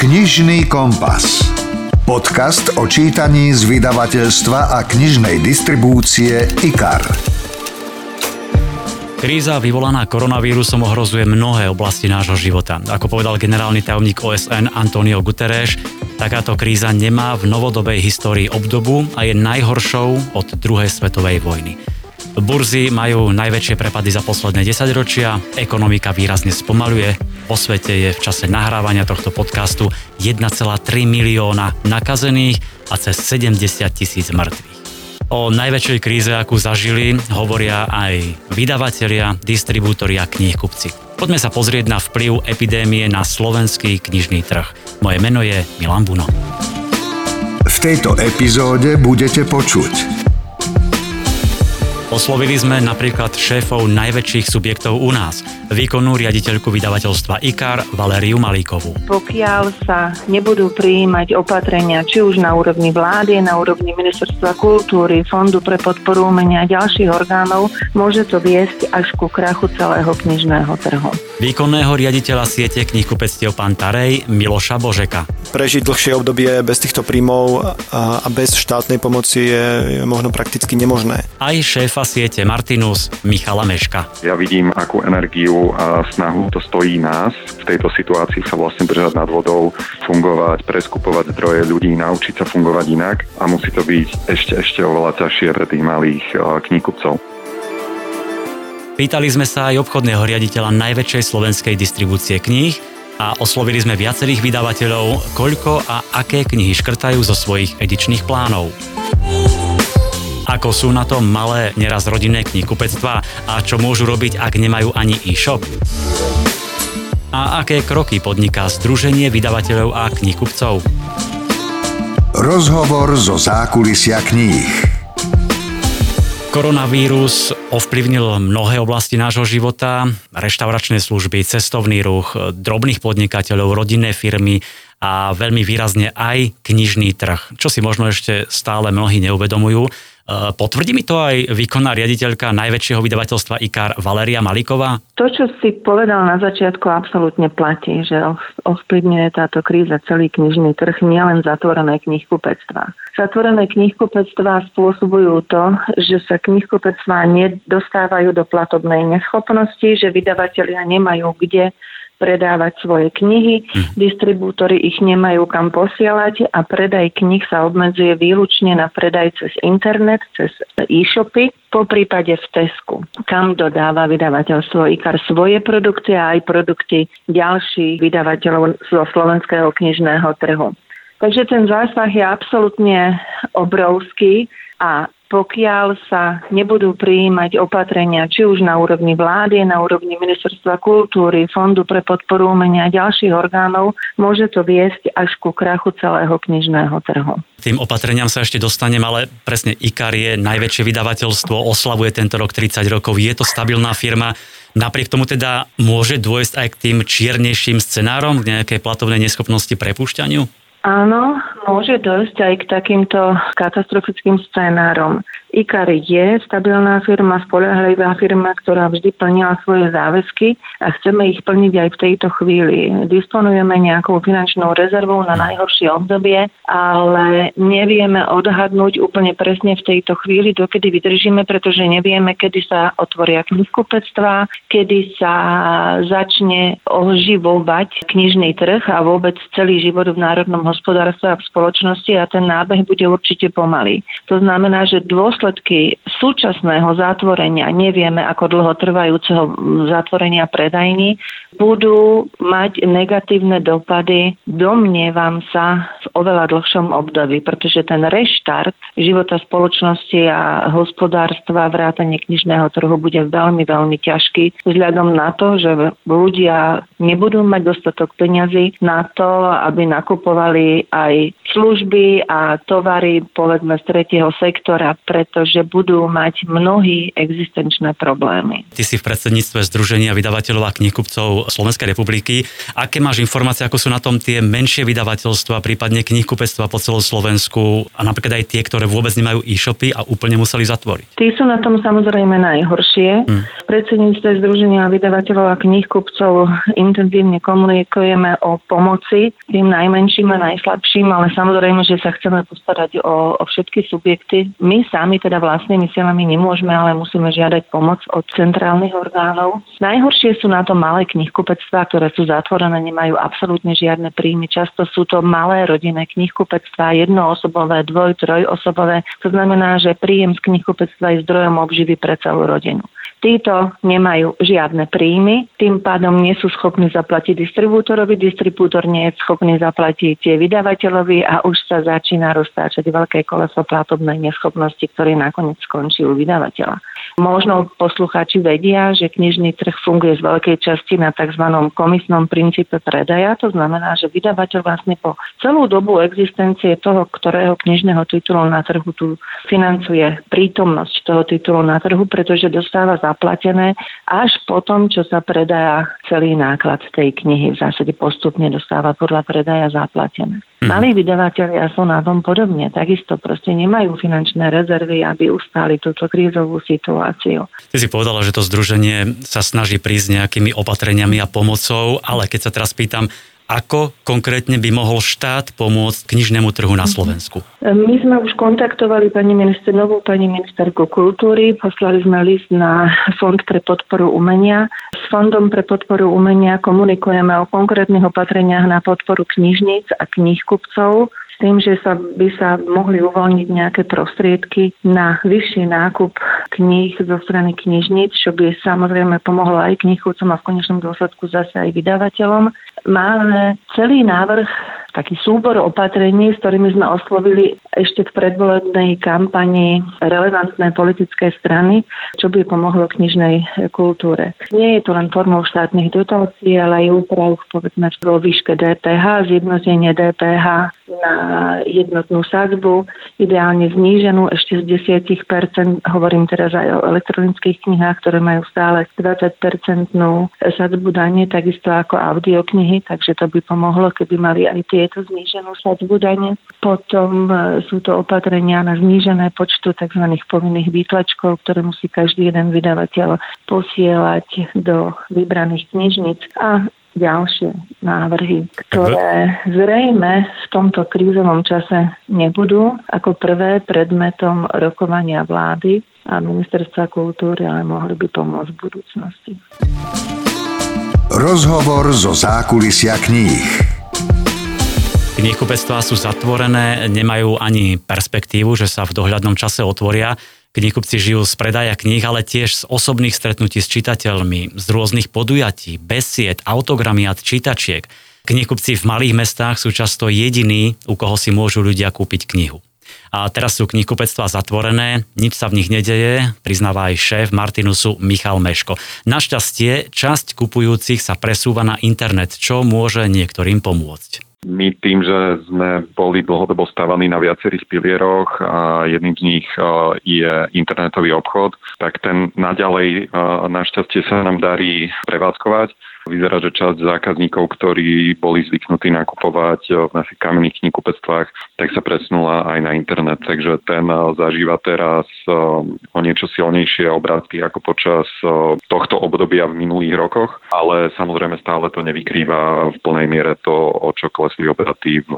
Knižný kompas. Podcast o čítaní z vydavateľstva a knižnej distribúcie IKAR. Kríza vyvolaná koronavírusom ohrozuje mnohé oblasti nášho života. Ako povedal generálny tajomník OSN António Guterres, takáto kríza nemá v novodobej histórii obdobu a je najhoršou od druhej svetovej vojny. Burzy majú najväčšie prepady za posledné 10 ročia, ekonomika výrazne spomaľuje. Po svete je v čase nahrávania tohto podcastu 1,3 milióna nakazených a cez 70 000 mŕtvych. O najväčšej kríze, akú zažili, hovoria aj vydavatelia, distribútori a knihkupci. Poďme sa pozrieť na vplyv epidémie na slovenský knižný trh. Moje meno je Milan Buňo. V tejto epizóde budete počuť. Oslovili sme napríklad šéfov najväčších subjektov u nás, výkonnú riaditeľku vydavateľstva IKAR Valériu Malíkovú. Pokiaľ sa nebudú prijímať opatrenia, či už na úrovni vlády, na úrovni ministerstva kultúry, fondu pre podporu umenia a ďalších orgánov, môže to viesť až ku krachu celého knižného trhu. Výkonného riaditeľa siete knihkupectiev Panta Rey Miloša Božeka. Prežiť dlhšie obdobie bez týchto príjmov a bez štátnej pomoci je možno prakticky nemožné. Aj šéfa siete Martinus Michala Meška. Ja vidím, akú energiu a snahu to stojí nás v tejto situácii sa vlastne držať nad vodou, fungovať, preskupovať zdroje ľudí, naučiť sa fungovať inak a musí to byť ešte oveľa ťažšie pre tých malých knihkupcov. Pýtali sme sa aj obchodného riaditeľa najväčšej slovenskej distribúcie kníh a oslovili sme viacerých vydavateľov, koľko a aké knihy škrtajú zo svojich edičných plánov. Ako sú na tom malé, neraz rodinné knihkupectvá a čo môžu robiť, ak nemajú ani e-shop? A aké kroky podniká Združenie vydavateľov a knihkupcov? Rozhovor zo zákulisia kníh. Koronavírus ovplyvnil mnohé oblasti nášho života, reštauračné služby, cestovný ruch, drobných podnikateľov, rodinné firmy a veľmi výrazne aj knižný trh, čo si možno ešte stále mnohí neuvedomujú. Potvrdí mi to aj výkonná riaditeľka najväčšieho vydavateľstva IKAR Valéria Malíková? To, čo si povedal na začiatku, absolútne platí, že ovplyvňuje táto kríza celý knižný trh, nielen zatvorené knihkupectvá. Zatvorené knihkupectvá spôsobujú to, že sa knihkupectvá nedostávajú do platobnej neschopnosti, že vydavatelia nemajú kde predávať svoje knihy, distribútory ich nemajú kam posielať a predaj knih sa obmedzuje výlučne na predaj cez internet, cez e-shopy, po prípade v Tesku, kam dodáva vydavateľstvo IKAR svoje produkty a aj produkty ďalších vydavateľov zo slovenského knižného trhu. Takže ten zásah je absolútne obrovský a pokiaľ sa nebudú prijímať opatrenia, či už na úrovni vlády, na úrovni ministerstva kultúry, fondu pre podporu umenia a ďalších orgánov, môže to viesť až ku krachu celého knižného trhu. Tým opatreniam sa ešte dostanem, ale presne IKAR je najväčšie vydavateľstvo, oslavuje tento rok 30 rokov, je to stabilná firma. Napriek tomu teda môže dôjsť aj k tým čiernejším scenárom, k nejakej platovnej neschopnosti, prepúšťaniu? Áno, môže dosť aj k takýmto katastrofickým scenárom. IKAR je stabilná firma, spoľahlivá firma, ktorá vždy plnila svoje záväzky a chceme ich plniť aj v tejto chvíli. Disponujeme nejakou finančnou rezervou na najhoršie obdobie, ale nevieme odhadnúť úplne presne v tejto chvíli, dokedy vydržíme, pretože nevieme, kedy sa otvoria knihkupectvá, kedy sa začne oživovať knižný trh a vôbec celý život v národnom hospodárstve a v spoločnosti a ten nábeh bude určite pomalý. To znamená, že dôsledky súčasného zatvorenia, nevieme ako dlho trvajúceho zatvorenia predajní, budú mať negatívne dopady, domnievam sa, v oveľa dlhšom období, pretože ten reštart života spoločnosti a hospodárstva, vrátane knižného trhu bude veľmi, veľmi ťažký vzhľadom na to, že ľudia nebudú mať dostatok peňazí na to, aby nakupovali boli aj služby a tovary, povedzme, z tretieho sektora, pretože budú mať mnohí existenčné problémy. Ty si v predsedníctve Združenia vydavateľov a knihkupcov Slovenskej republiky. Aké máš informácie, ako sú na tom tie menšie vydavateľstva, prípadne knihkupectva po celom Slovensku a napríklad aj tie, ktoré vôbec nemajú e-shopy a úplne museli zatvoriť? Tí sú na tom samozrejme najhoršie. V predsedníctve Združenia vydavateľov a knihkupcov intenzívne komunikujeme o pomoci tým najmenším a najslabším, ale samozrejme, že sa chceme postarať o všetky subjekty. My sami teda vlastnými silami nemôžeme, ale musíme žiadať pomoc od centrálnych orgánov. Najhoršie sú na to malé knihkupectvá, ktoré sú zatvorené, nemajú absolútne žiadne príjmy. Často sú to malé rodinné knihkupectvá, jednoosobové, dvoj, trojosobové. To znamená, že príjem z knihkupectva je zdrojom obživy pre celú rodinu. Títo nemajú žiadne príjmy, tým pádom nie sú schopní zaplatiť distribútorovi, distribútor nie je schopný zaplatiť vydavateľovi a už sa začína roztáčať veľké koleso platobnej neschopnosti, ktoré nakoniec skončí u vydavateľa. Možno poslucháči vedia, že knižný trh funguje z veľkej časti na tzv. Komisnom princípe predaja, to znamená, že vydavateľ vlastne po celú dobu existencie toho, ktorého knižného titulu na trhu tu financuje prítomnosť toho titulu na trhu, pretože dostáva zaplatené až po tom, čo sa predá celý náklad tej knihy. V zásade postupne dostáva podľa predaja zaplatené. Malí vydavatelia sú na tom podobne. Takisto proste nemajú finančné rezervy, aby ustáli túto krízovú situáciu. Ty si povedala, že to združenie sa snaží prísť nejakými opatreniami a pomocou, ale keď sa teraz pýtam, ako konkrétne by mohol štát pomôcť knižnému trhu na Slovensku? My sme už kontaktovali pani ministerku kultúry, poslali sme list na Fond pre podporu umenia. S Fondom pre podporu umenia komunikujeme o konkrétnych opatreniach na podporu knižníc a knihkupcov, tým, že by sa mohli uvoľniť nejaké prostriedky na vyšší nákup kníh zo strany knižníc, čo by samozrejme pomohlo aj knihkupcom a v konečnom dôsledku zase aj vydavateľom. Máme celý návrh, taký súbor opatrení, s ktorými sme oslovili ešte v predvolebnej kampani relevantné politické strany, čo by pomohlo knižnej kultúre. Nie je to len formou štátnych dotácií, ale aj úprav, povedzme, vo výške DPH, zjednotenie DPH na jednotnú sadzbu, ideálne zníženú ešte z 10%, hovorím teraz aj o elektronických knihách, ktoré majú stále 20% sadzbu dane, takisto ako audioknihy, takže to by pomohlo, keby mali aj tie je to zníženú sadzbu dane. Potom sú to opatrenia na znížené počtu tzv. Povinných výtlačkov, ktoré musí každý jeden vydavateľ posielať do vybraných knižníc a ďalšie návrhy, ktoré zrejme v tomto krízovom čase nebudú ako prvé predmetom rokovania vlády a ministerstva kultúry, ale mohli by pomôcť v budúcnosti. Rozhovor zo zákulisia kníh. Knihkupectvá sú zatvorené, nemajú ani perspektívu, že sa v dohľadnom čase otvoria. Knihkupci žijú z predaja kníh, ale tiež z osobných stretnutí s čitateľmi, z rôznych podujatí, besied, autogramiát, čítačiek. Knihkupci v malých mestách sú často jediní, u koho si môžu ľudia kúpiť knihu. A teraz sú knihkupectvá zatvorené, nič sa v nich nedeje, priznáva aj šéf Martinusu Michal Meško. Našťastie, časť kupujúcich sa presúva na internet, čo môže niektorým pomôcť. My tým, že sme boli dlhodobo stavaní na viacerých pilieroch a jedným z nich je internetový obchod, tak ten naďalej našťastie sa nám darí prevádzkovať. Vyzerá, že časť zákazníkov, ktorí boli zvyknutí nakupovať v našich kamenných knihkupectvách, tak sa presunula aj na internet. Takže ten zažíva teraz o niečo silnejšie obrátky ako počas tohto obdobia v minulých rokoch, ale samozrejme stále to nevykrýva v plnej miere to, o čo klesli obraty v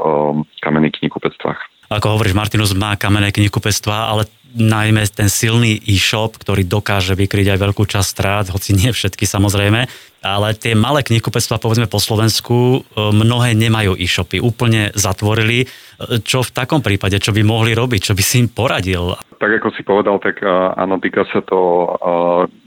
kamenných knihkupectvách. Ako hovoríš, Martinus má kamenné knihkupectvá, ale najmä ten silný e-shop, ktorý dokáže vykryť aj veľkú časť strát, hoci nie všetky samozrejme, ale tie malé knihkupectvá, povedzme po Slovensku, mnohé nemajú e-shopy, úplne zatvorili. Čo v takom prípade, čo by mohli robiť, čo by si im poradil? Tak ako si povedal, tak áno, týka sa to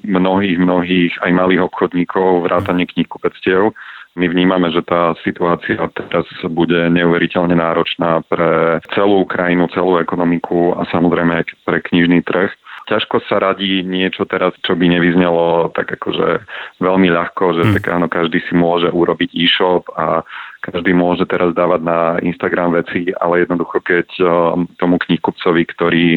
mnohých aj malých obchodníkov, vrátane knihkupectiev. My vnímame, že tá situácia teraz bude neuveriteľne náročná pre celú krajinu, celú ekonomiku a samozrejme aj pre knižný trh. Ťažko sa radí niečo teraz, čo by nevyznelo tak akože veľmi ľahko, že tak áno, každý si môže urobiť e-shop a Každý môže teraz dávať na Instagram veci, ale jednoducho, keď tomu knihkupcovi, ktorý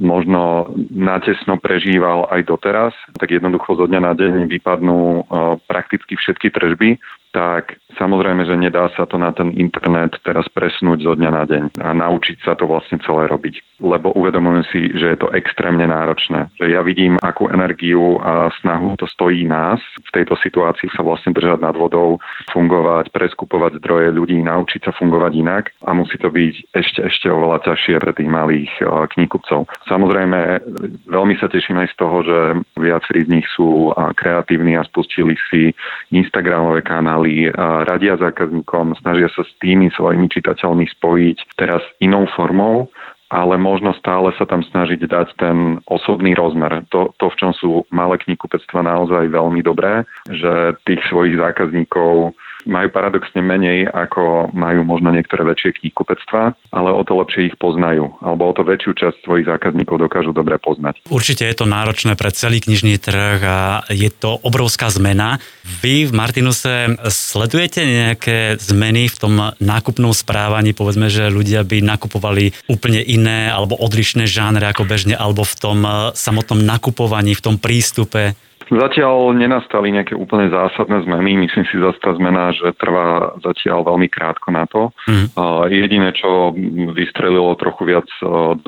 možno natesno prežíval aj doteraz, tak jednoducho zo dňa na deň vypadnú prakticky všetky tržby, tak samozrejme, že nedá sa to na ten internet teraz presnúť zo dňa na deň a naučiť sa to vlastne celé robiť. Lebo uvedomujem si, že je to extrémne náročné. Že ja vidím, akú energiu a snahu to stojí nás v tejto situácii sa vlastne držať nad vodou, fungovať, preskupovať zdroje ľudí, naučiť sa fungovať inak a musí to byť ešte oveľa ťažšie pre tých malých knihkupcov. Samozrejme, veľmi sa teším aj z toho, že viacerí z nich sú kreatívni a spustili si instagramové kanály, radia zákazníkom, snažia sa s tými svojimi čitateľmi spojiť teraz inou formou, ale možno stále sa tam snažiť dať ten osobný rozmer. To v čom sú malé knihkupectvá naozaj veľmi dobré, že tých svojich zákazníkov majú paradoxne menej, ako majú možno niektoré väčšie knihkupectvá, ale o to lepšie ich poznajú, alebo o to väčšiu časť svojich zákazníkov dokážu dobre poznať. Určite je to náročné pre celý knižný trh a je to obrovská zmena. Vy v Martinuse sledujete nejaké zmeny v tom nákupnom správaní? Povedzme, že ľudia by nakupovali úplne iné alebo odlišné žánre ako bežne, alebo v tom samotnom nakupovaní, v tom prístupe? Zatiaľ nenastali nejaké úplne zásadné zmeny. Myslím si, že tá zmena, že trvá zatiaľ veľmi krátko na to. Jediné, čo vystrelilo trochu viac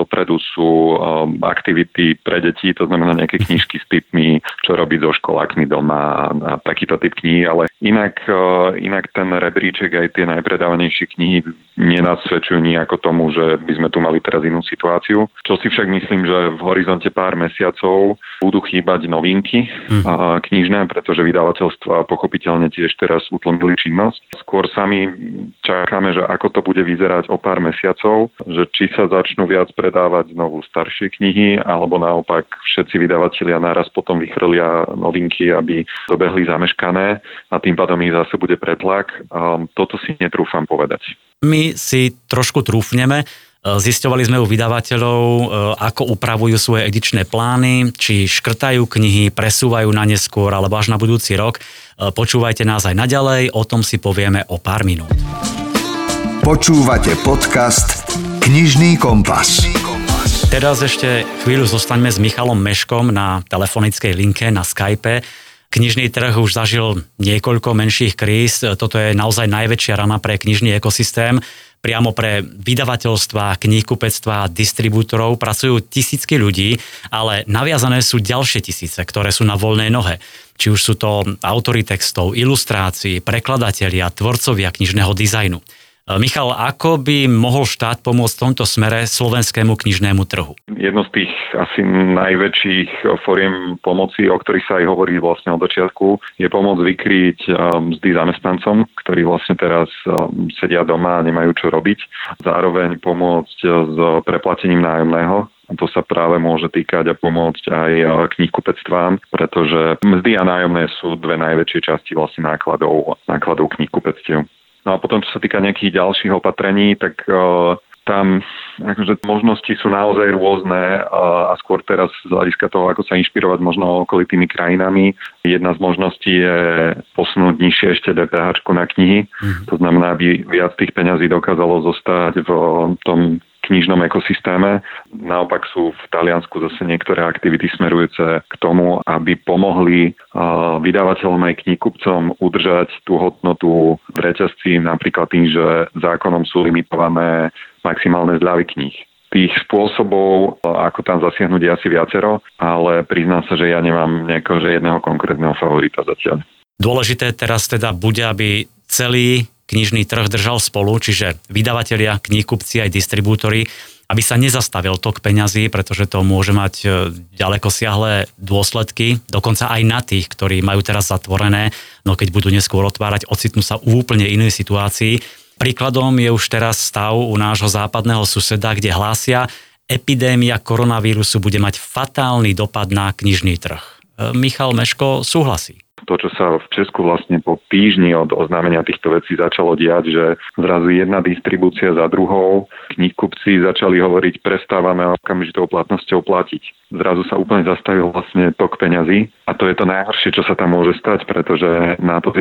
dopredu, sú aktivity pre deti, to znamená nejaké knižky s tipmi, čo robiť so školákmi doma a takýto typ kníh, ale inak ten rebríček aj tie najpredávanejšie knihy nenasvedčujú nejako tomu, že by sme tu mali teraz inú situáciu. Čo si však myslím, že v horizonte pár mesiacov budú chýbať novinky knižné, pretože vydavateľstva pochopiteľne tiež teraz utlmili činnosť. Skôr sami čakáme, že ako to bude vyzerať o pár mesiacov, že či sa začnú viac predávať znovu staršie knihy, alebo naopak všetci vydavatelia naraz potom vychrlia novinky, aby dobehli zameškané a tým pádom ich zase bude pretlak. Toto si netrúfam povedať. My si trošku trúfneme. Zisťovali sme u vydavateľov, ako upravujú svoje edičné plány, či škrtajú knihy, presúvajú na neskôr alebo až na budúci rok. Počúvajte nás aj naďalej, o tom si povieme o pár minút. Počúvate podcast Knižný kompas. Teraz ešte chvíľu zostaňme s Michalom Meškom na telefonickej linke, na Skype. Knižný trh už zažil niekoľko menších kríz. Toto je naozaj najväčšia rana pre knižný ekosystém. Priamo pre vydavateľstva, kníhkupectva, distribútorov pracujú tisícky ľudí, ale naviazané sú ďalšie tisíce, ktoré sú na voľnej nohe. Či už sú to autori textov, ilustrácií, prekladatelia, tvorcovia knižného dizajnu. Michal, ako by mohol štát pomôcť v tomto smere slovenskému knižnému trhu? Jedno z tých asi najväčších foriem pomoci, o ktorých sa aj hovorí vlastne od začiatku, je pomoc vykryť mzdy zamestnancom, ktorí vlastne teraz sedia doma a nemajú čo robiť. Zároveň pomôcť s preplatením nájomného. To sa práve môže týkať a pomôcť aj knihkupectvám, pretože mzdy a nájomné sú dve najväčšie časti vlastne nákladov knihkupectiev. No a potom, čo sa týka nejakých ďalších opatrení, tak tam akože možnosti sú naozaj rôzne a skôr teraz z hľadiska toho, ako sa inšpirovať možno okolitými krajinami. Jedna z možností je posunúť nižšie ešte DPH-čku na knihy. To znamená, aby viac tých peňazí dokázalo zostať v tom knižnom ekosystéme. Naopak sú v Taliansku zase niektoré aktivity smerujúce k tomu, aby pomohli vydavateľom aj knihkupcom udržať tú hodnotu v reťazci, napríklad tým, že zákonom sú limitované maximálne zľavy kníh. Tých spôsobov, ako tam zasiahnuť, je asi viacero, ale priznám sa, že ja nemám nejakého jedného konkrétneho favorita zatiaľ. Dôležité teraz teda bude, aby celý knižný trh držal spolu, čiže vydavatelia, knihkupci aj distribútori, aby sa nezastavil tok peňazí, pretože to môže mať ďalekosiahle dôsledky, dokonca aj na tých, ktorí majú teraz zatvorené, no keď budú neskôr otvárať, ocitnú sa v úplne inej situácii. Príkladom je už teraz stav u nášho západného suseda, kde hlásia, epidémia koronavírusu bude mať fatálny dopad na knižný trh. Michal Meško súhlasí. to, čo sa v Česku vlastne po týždni od oznámenia týchto vecí začalo diať, že zrazu jedna distribúcia za druhou, knihkupci začali hovoriť, prestávame okamžitou platnosťou platiť. Zrazu sa úplne zastavil vlastne tok peňazí a to je to najhoršie, čo sa tam môže stať, pretože na to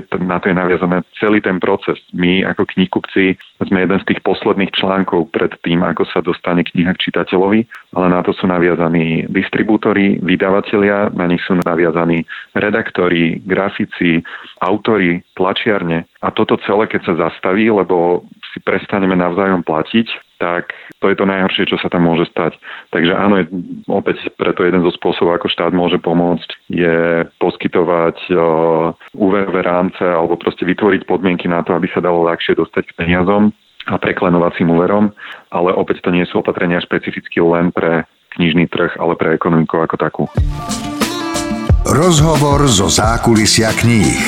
je naviazané celý ten proces. My ako knihkupci sme jeden z tých posledných článkov pred tým, ako sa dostane kniha k čitateľovi, ale na to sú naviazaní distribútori, vydavatelia, na nich sú naviazaní redaktori, grafici, autori, tlačiarne. A toto celé, keď sa zastaví, lebo si prestaneme navzájom platiť, tak to je to najhoršie, čo sa tam môže stať. Takže áno, opäť preto jeden zo spôsobov, ako štát môže pomôcť, je poskytovať úverové rámce alebo proste vytvoriť podmienky na to, aby sa dalo ľahšie dostať k peniazom a preklenovacím úverom, ale opäť to nie sú opatrenia špecificky len pre knižný trh, ale pre ekonomiku ako takú. Rozhovor zo zákulisia kníh.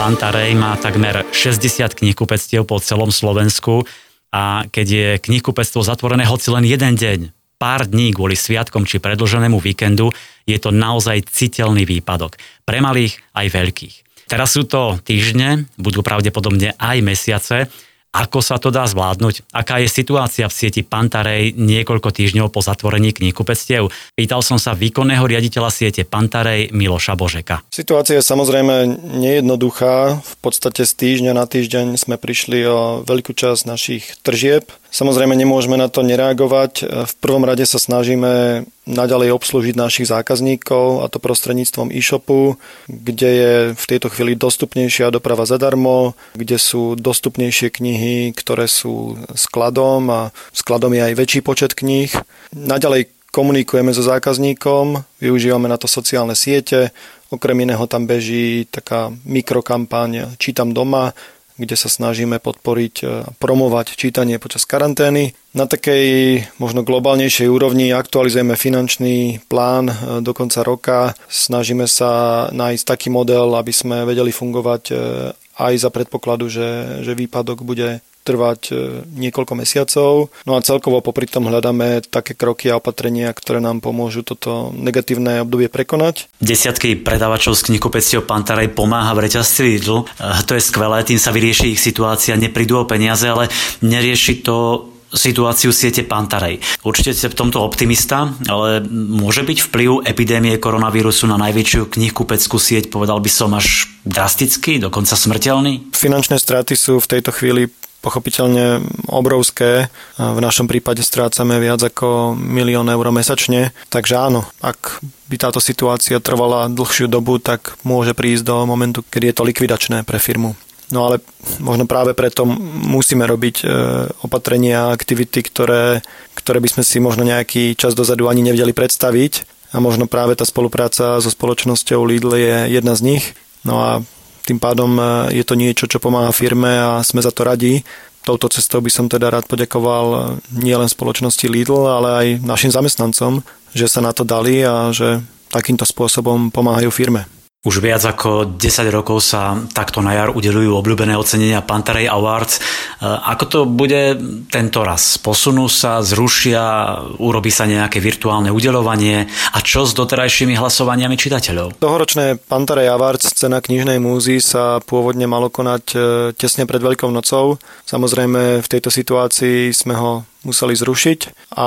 Panta Rey má takmer 60 knihkupectiev po celom Slovensku. A keď je knihkupectvo zatvorené hoci len jeden deň, pár dní kvôli sviatkom či predĺženému víkendu, je to naozaj citeľný výpadok. Pre malých aj veľkých. Teraz sú to týždne, budú pravdepodobne aj mesiace. Ako sa to dá zvládnuť? Aká je situácia v sieti Panta Rey niekoľko týždňov po zatvorení knihkupectiev? Pýtal som sa výkonného riaditeľa siete Panta Rey Miloša Božeka. Situácia je samozrejme nejednoduchá. V podstate z týždňa na týždeň sme prišli o veľkú časť našich tržieb. Samozrejme nemôžeme na to nereagovať. V prvom rade sa snažíme naďalej obslúžiť našich zákazníkov, a to prostredníctvom e-shopu, kde je v tejto chvíli dostupnejšia doprava zadarmo, kde sú dostupnejšie knihy, ktoré sú skladom, a skladom je aj väčší počet kníh. Naďalej komunikujeme so zákazníkom, využívame na to sociálne siete, okrem iného tam beží taká mikrokampaň Čítam doma, kde sa snažíme podporiť a promovať čítanie počas karantény. Na takej možno globálnejšej úrovni aktualizujeme finančný plán do konca roka. Snažíme sa nájsť taký model, aby sme vedeli fungovať aj za predpokladu, že výpadok bude trvať niekoľko mesiacov. No a celkovo popri tom hľadáme také kroky a opatrenia, ktoré nám pomôžu toto negatívne obdobie prekonať. Desiatky predávačov z knihkupectiev Panta Rey pomáha v reťazci Lidl. To je skvelé, tým sa vyrieši ich situácia, neprídu o peniaze, ale nerieši to situáciu siete Panta Rey. Určite ste v tomto optimista, ale môže byť vplyv epidémie koronavírusu na najväčšiu knihkupeckú sieť, povedal by som, až drastický, dokonca smrteľný? Finančné straty sú v tejto chvíli pochopiteľne obrovské. V našom prípade strácame viac ako 1 000 000 eur mesačne. Takže áno, ak by táto situácia trvala dlhšiu dobu, tak môže prísť do momentu, kedy je to likvidačné pre firmu. No ale možno práve preto musíme robiť opatrenia a aktivity, ktoré by sme si možno nejaký čas dozadu ani nevedeli predstaviť. A možno práve tá spolupráca so spoločnosťou Lidl je jedna z nich. No a tým pádom je to niečo, čo pomáha firme a sme za to radi. Touto cestou by som teda rád poďakoval nielen spoločnosti Lidl, ale aj našim zamestnancom, že sa na to dali a že takýmto spôsobom pomáhajú firme. Už viac ako 10 rokov sa takto na jar udeľujú obľúbené ocenenia Panta Rey Awards. Ako to bude tento raz? Posunú sa, zrušia, urobí sa nejaké virtuálne udeľovanie? A čo s doterajšími hlasovaniami čitateľov? Tohoročné Panta Rey Awards Cena knižnej múzy sa pôvodne malo konať tesne pred Veľkou nocou. Samozrejme v tejto situácii sme ho museli zrušiť a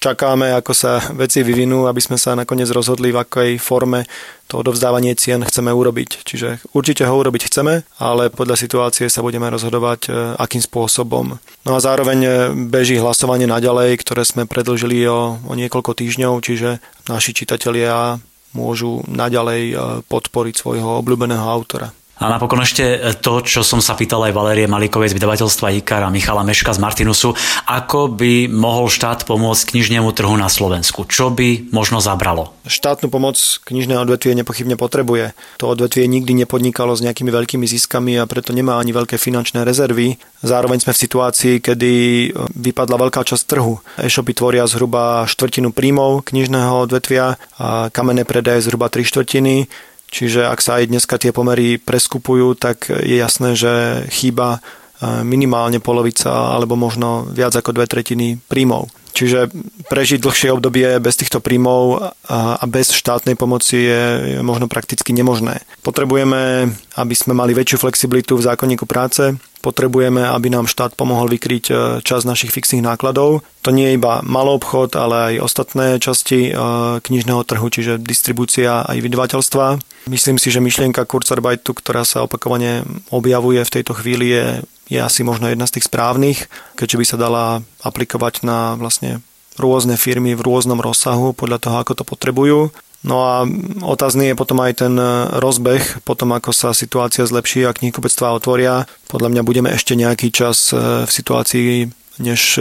čakáme, ako sa veci vyvinú, aby sme sa nakoniec rozhodli, v akej forme to odovzdávanie cien chceme urobiť. Čiže určite ho urobiť chceme, ale podľa situácie sa budeme rozhodovať, akým spôsobom. No a zároveň beží hlasovanie naďalej, ktoré sme predĺžili o niekoľko týždňov, čiže naši čitatelia môžu naďalej podporiť svojho obľúbeného autora. A napokon ešte to, čo som sa pýtal aj Valérie Malíkovej z vydavateľstva IKAR a Michala Meška z Martinusu, ako by mohol štát pomôcť knižnému trhu na Slovensku? Čo by možno zabralo? Štátnu pomoc knižné odvetvie nepochybne potrebuje. To odvetvie nikdy nepodnikalo s nejakými veľkými ziskami a preto nemá ani veľké finančné rezervy. Zároveň sme v situácii, kedy vypadla veľká časť trhu. E-shopy tvoria zhruba 1/4 príjmov knižného odvetvia a kamenné predaje zhruba 3/4. Čiže ak sa aj dneska tie pomery preskupujú, tak je jasné, že chýba minimálne polovica alebo možno viac ako 2/3 príjmov. Čiže prežiť dlhšie obdobie bez týchto príjmov a bez štátnej pomoci je možno prakticky nemožné. Potrebujeme, aby sme mali väčšiu flexibilitu v zákonníku práce, potrebujeme, aby nám štát pomohol vykryť časť našich fixných nákladov. To nie je iba maloobchod, ale aj ostatné časti knižného trhu, čiže distribúcia aj vydavateľstva. Myslím si, že myšlienka Kurzarbeitu, ktorá sa opakovane objavuje v tejto chvíli, je asi možno jedna z tých správnych, keďže by sa dala aplikovať na vlastne rôzne firmy v rôznom rozsahu podľa toho, ako to potrebujú. No a otázny je potom aj ten rozbeh, potom ako sa situácia zlepší a knihkupectvá otvoria. Podľa mňa budeme ešte nejaký čas v situácii, než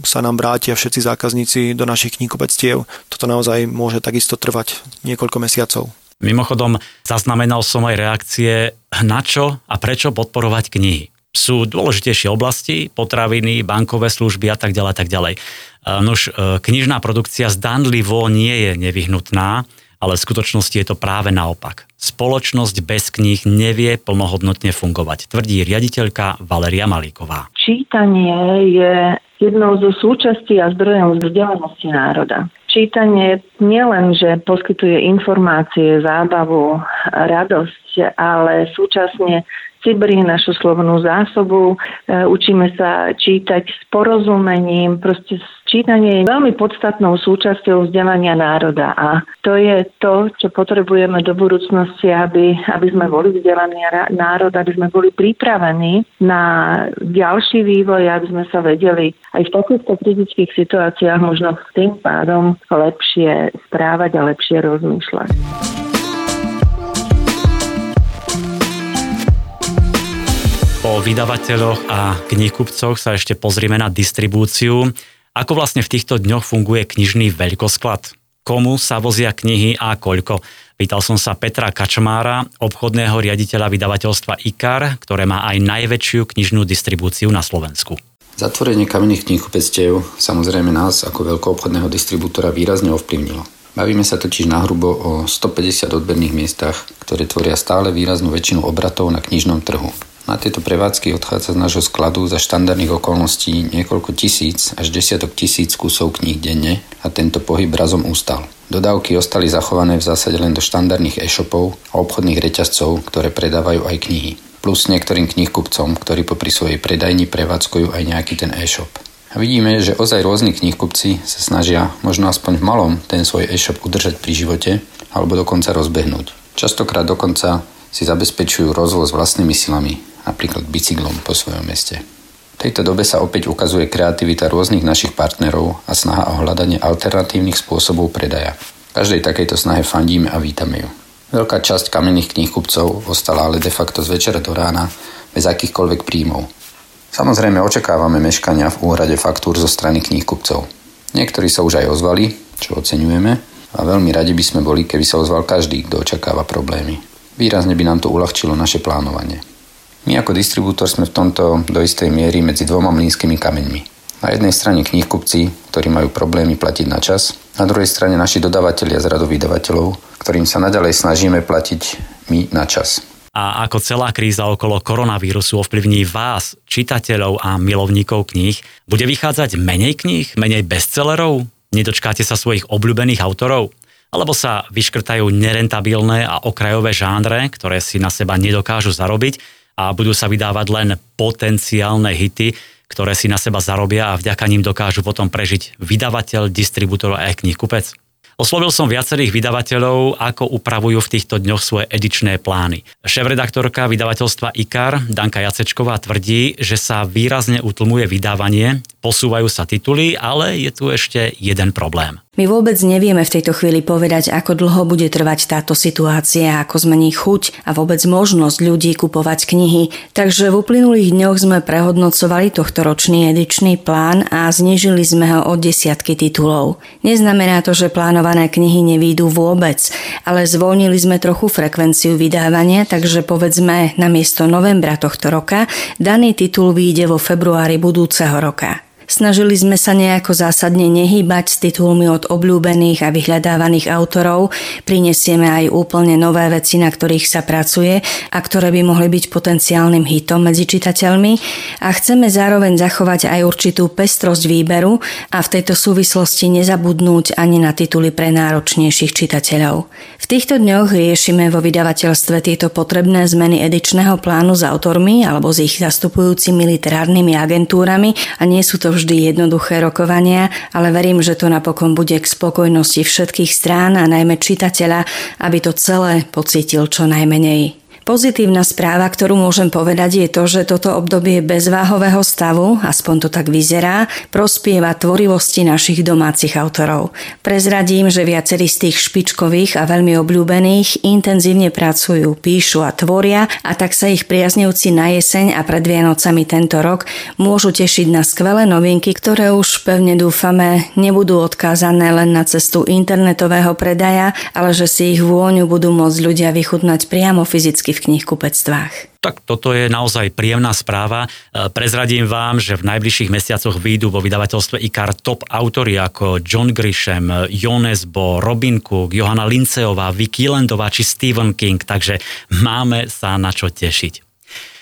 sa nám vrátia všetci zákazníci do našich knihkupectiev. Toto naozaj môže takisto trvať niekoľko mesiacov. Mimochodom, zaznamenal som aj reakcie, na čo a prečo podporovať knihy. Sú dôležitejšie oblasti, potraviny, bankové služby a tak ďalej, tak ďalej. Nož, knižná produkcia zdanlivo nie je nevyhnutná, ale v skutočnosti je to práve naopak. Spoločnosť bez kníh nevie plnohodnotne fungovať, tvrdí riaditeľka Valéria Malíková. Čítanie je jednou zo súčastí a zdrojom vzdelanosti národa. Čítanie nielenže poskytuje informácie, zábavu, radosť, ale súčasne cibrí našu slovnú zásobu, učíme sa čítať s porozumením. Proste čítanie je veľmi podstatnou súčasťou vzdelania národa a to je to, čo potrebujeme do budúcnosti, aby sme boli vzdelania národa, aby sme boli pripravení na ďalší vývoj, aby sme sa vedeli aj v takýchto kritických situáciách možno tým pádom lepšie správať a lepšie rozmýšľať. O vydavateľoch a knihkupcoch sa ešte pozrieme na distribúciu. Ako vlastne v týchto dňoch funguje knižný veľkosklad? Komu sa vozia knihy a koľko? Pýtal som sa Petra Kačmára, obchodného riaditeľa vydavateľstva IKAR, ktoré má aj najväčšiu knižnú distribúciu na Slovensku. Zatvorenie kamenných knihkupectiev samozrejme nás ako veľkoobchodného distribútora výrazne ovplyvnilo. Bavíme sa totiž nahrubo o 150 odberných miestach, ktoré tvoria stále výraznú väčšinu obratov na knižnom trhu. Na tieto prevádzky odchádza z nášho skladu za štandardných okolností niekoľko tisíc až desiatok tisíc kusov kníh denne a tento pohyb razom ustal. Dodávky ostali zachované v zásade len do štandardných e-shopov a obchodných reťazcov, ktoré predávajú aj knihy, plus niektorým knihkupcom, ktorí popri svojej predajni prevádzkujú aj nejaký ten e-shop. A vidíme, že ozaj rôzni knihkupci sa snažia možno aspoň v malom ten svoj e-shop udržať pri živote alebo dokonca rozbehnúť. Častokrát dokonca si zabezpečujú rozvoz vlastnými silami, napríklad bicyklom po svojom meste. V tejto dobe sa opäť ukazuje kreativita rôznych našich partnerov a snaha o hľadanie alternatívnych spôsobov predaja. Každej takejto snahe fandíme a vítame ju. Veľká časť kamenných knihkupcov ostala ale de facto z večera do rána bez akýchkoľvek príjmov. Samozrejme očakávame meškania v úhrade faktúr zo strany knihkupcov. Niektorí sa už aj ozvali, čo oceňujeme, a veľmi radi by sme boli, keby sa ozval každý, kto očakáva problémy. Výrazne by nám to uľahčilo naše plánovanie. My ako distribútor sme v tomto do istej miery medzi dvoma mlynskými kameňmi. Na jednej strane knihkupci, ktorí majú problémy platiť na čas, na druhej strane naši dodavatelia z radu vydavateľov, ktorým sa naďalej snažíme platiť my na čas. A ako celá kríza okolo koronavírusu ovplyvní vás, čitateľov a milovníkov kníh, bude vychádzať menej kníh, menej bestsellerov? Nedočkáte sa svojich obľúbených autorov? Alebo sa vyškrtajú nerentabilné a okrajové žánre, ktoré si na seba nedokážu zarobiť, a budú sa vydávať len potenciálne hity, ktoré si na seba zarobia a vďaka nim dokážu potom prežiť vydavateľ, distribútor a knihkupec. Oslovil som viacerých vydavateľov, ako upravujú v týchto dňoch svoje edičné plány. Šéfredaktorka vydavateľstva IKAR Danka Jacečková tvrdí, že sa výrazne utlmuje vydávanie, posúvajú sa tituly, ale je tu ešte jeden problém. My vôbec nevieme v tejto chvíli povedať, ako dlho bude trvať táto situácia, ako zmení chuť a vôbec možnosť ľudí kupovať knihy. Takže v uplynulých dňoch sme prehodnocovali tohtoročný edičný plán a znížili sme ho o desiatky titulov. Neznamená to, že plánované knihy nevyjdú vôbec, ale zvolnili sme trochu frekvenciu vydávania, takže povedzme namiesto novembra tohto roka daný titul vyjde vo februári budúceho roka. Snažili sme sa nejako zásadne nehýbať s titulmi od obľúbených a vyhľadávaných autorov, prinesieme aj úplne nové veci, na ktorých sa pracuje a ktoré by mohli byť potenciálnym hitom medzi čitateľmi a chceme zároveň zachovať aj určitú pestrosť výberu a v tejto súvislosti nezabudnúť ani na tituly pre náročnejších čitateľov. V týchto dňoch riešime vo vydavateľstve tieto potrebné zmeny edičného plánu s autormi alebo s ich zastupujúcimi literárnymi agentúrami a nie sú to vždy jednoduché rokovania, ale verím, že to napokon bude k spokojnosti všetkých strán a najmä čitateľa, aby to celé pocítil čo najmenej. Pozitívna správa, ktorú môžem povedať, je to, že toto obdobie bezváhového stavu, aspoň to tak vyzerá, prospieva tvorivosti našich domácich autorov. Prezradím, že viacerí z tých špičkových a veľmi obľúbených intenzívne pracujú, píšu a tvoria a tak sa ich priaznivci na jeseň a pred Vianocami tento rok môžu tešiť na skvelé novinky, ktoré už pevne dúfame nebudú odkázané len na cestu internetového predaja, ale že si ich vôňu budú môcť ľudia vychutnať priamo fyzicky v knihkupectvách. Tak toto je naozaj príjemná správa. Prezradím vám, že v najbližších mesiacoch výjdu vo vydavateľstve IKAR top autori ako John Grisham, Jonas Bo, Robin Cook, Johanna Lindseyová, Vicky Lendová či Stephen King, takže máme sa na čo tešiť.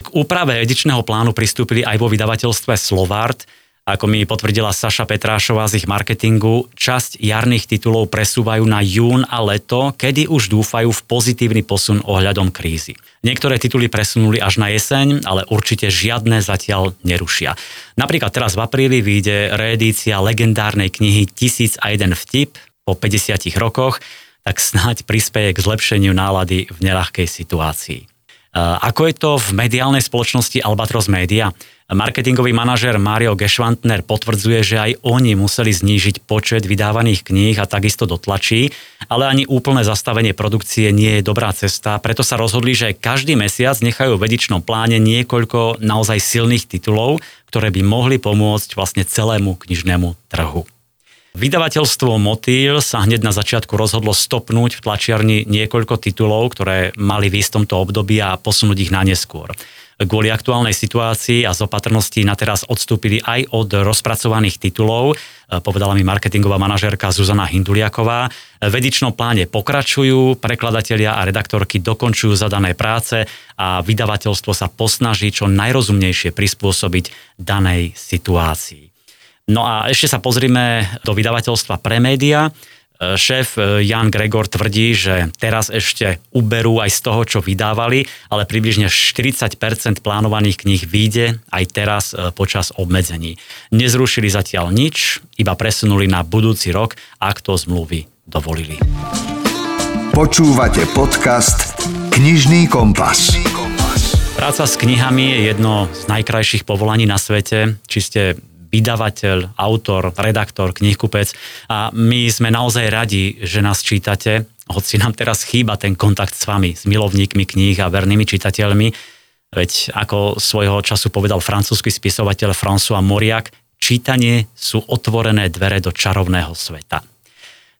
K úprave edičného plánu pristúpili aj vo vydavateľstve Slovart. Ako mi potvrdila Saša Petrášová z ich marketingu, časť jarných titulov presúvajú na jún a leto, kedy už dúfajú v pozitívny posun ohľadom krízy. Niektoré tituly presunuli až na jeseň, ale určite žiadne zatiaľ nerušia. Napríklad teraz v apríli vyjde reedícia legendárnej knihy 1001 vtip po 50 rokoch, tak snáď prispeje k zlepšeniu nálady v neľahkej situácii. Ako je to v mediálnej spoločnosti Albatros Media? Marketingový manažer Mario Kešvantner potvrdzuje, že aj oni museli znížiť počet vydávaných kníh a takisto dotlačí, ale ani úplné zastavenie produkcie nie je dobrá cesta, preto sa rozhodli, že každý mesiac nechajú v edičnom pláne niekoľko naozaj silných titulov, ktoré by mohli pomôcť vlastne celému knižnému trhu. Vydavateľstvo Motýl sa hneď na začiatku rozhodlo stopnúť v tlačiarni niekoľko titulov, ktoré mali výjsť v tomto období a posunúť ich na neskôr. Kvôli aktuálnej situácii a z opatrností na teraz odstúpili aj od rozpracovaných titulov, povedala mi marketingová manažérka Zuzana Hinduliaková. V edičnom pláne pokračujú, prekladatelia a redaktorky dokončujú zadané práce a vydavateľstvo sa posnaží čo najrozumnejšie prispôsobiť danej situácii. No a ešte sa pozrime do vydavateľstva Premedia. Šéf Jan Gregor tvrdí, že teraz ešte uberú aj z toho, čo vydávali, ale približne 40% plánovaných kníh vyjde aj teraz počas obmedzení. Nezrušili zatiaľ nič, iba presunuli na budúci rok, ak to zmluvy dovolili. Počúvate podcast Knižný kompas. Práca s knihami je jedno z najkrajších povolaní na svete, či ste vydavateľ, autor, redaktor, knihkupec a my sme naozaj radi, že nás čítate, hoci nám teraz chýba ten kontakt s vami, s milovníkmi kníh a vernými čitateľmi, veď ako svojho času povedal francúzsky spisovateľ François Mauriac, čítanie sú otvorené dvere do čarovného sveta.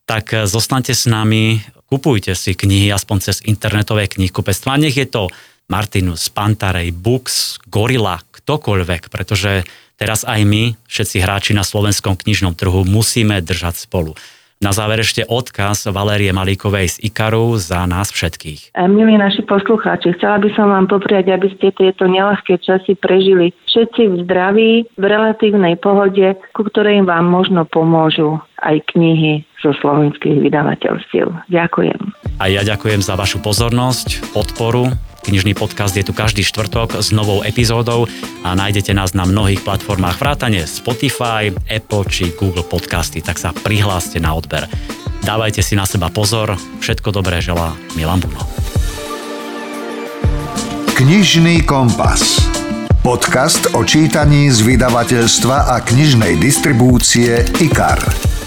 Tak zostaňte s nami, kupujte si knihy aspoň cez internetové knihkupectvá, nech je to Martinus, Panta Rey, Books, Gorilla, ktokoľvek, pretože teraz aj my, všetci hráči na slovenskom knižnom trhu, musíme držať spolu. Na záver ešte odkaz Valérie Malíkovej z Ikaru za nás všetkých. Milí naši poslucháči, chcela by som vám popriať, aby ste tieto neľahké časy prežili všetci v zdraví, v relatívnej pohode, ku ktorým vám možno pomôžu aj knihy zo slovenských vydavateľstiev. Ďakujem. A ja ďakujem za vašu pozornosť, podporu. Knižný podcast je tu každý štvrtok s novou epizódou a nájdete nás na mnohých platformách vrátane Spotify, Apple či Google Podcasty, tak sa prihláste na odber. Dávajte si na seba pozor, všetko dobré želá Milan Buňo. Knižný kompas. Podcast o čítaní z vydavateľstva a knižnej distribúcie IKAR.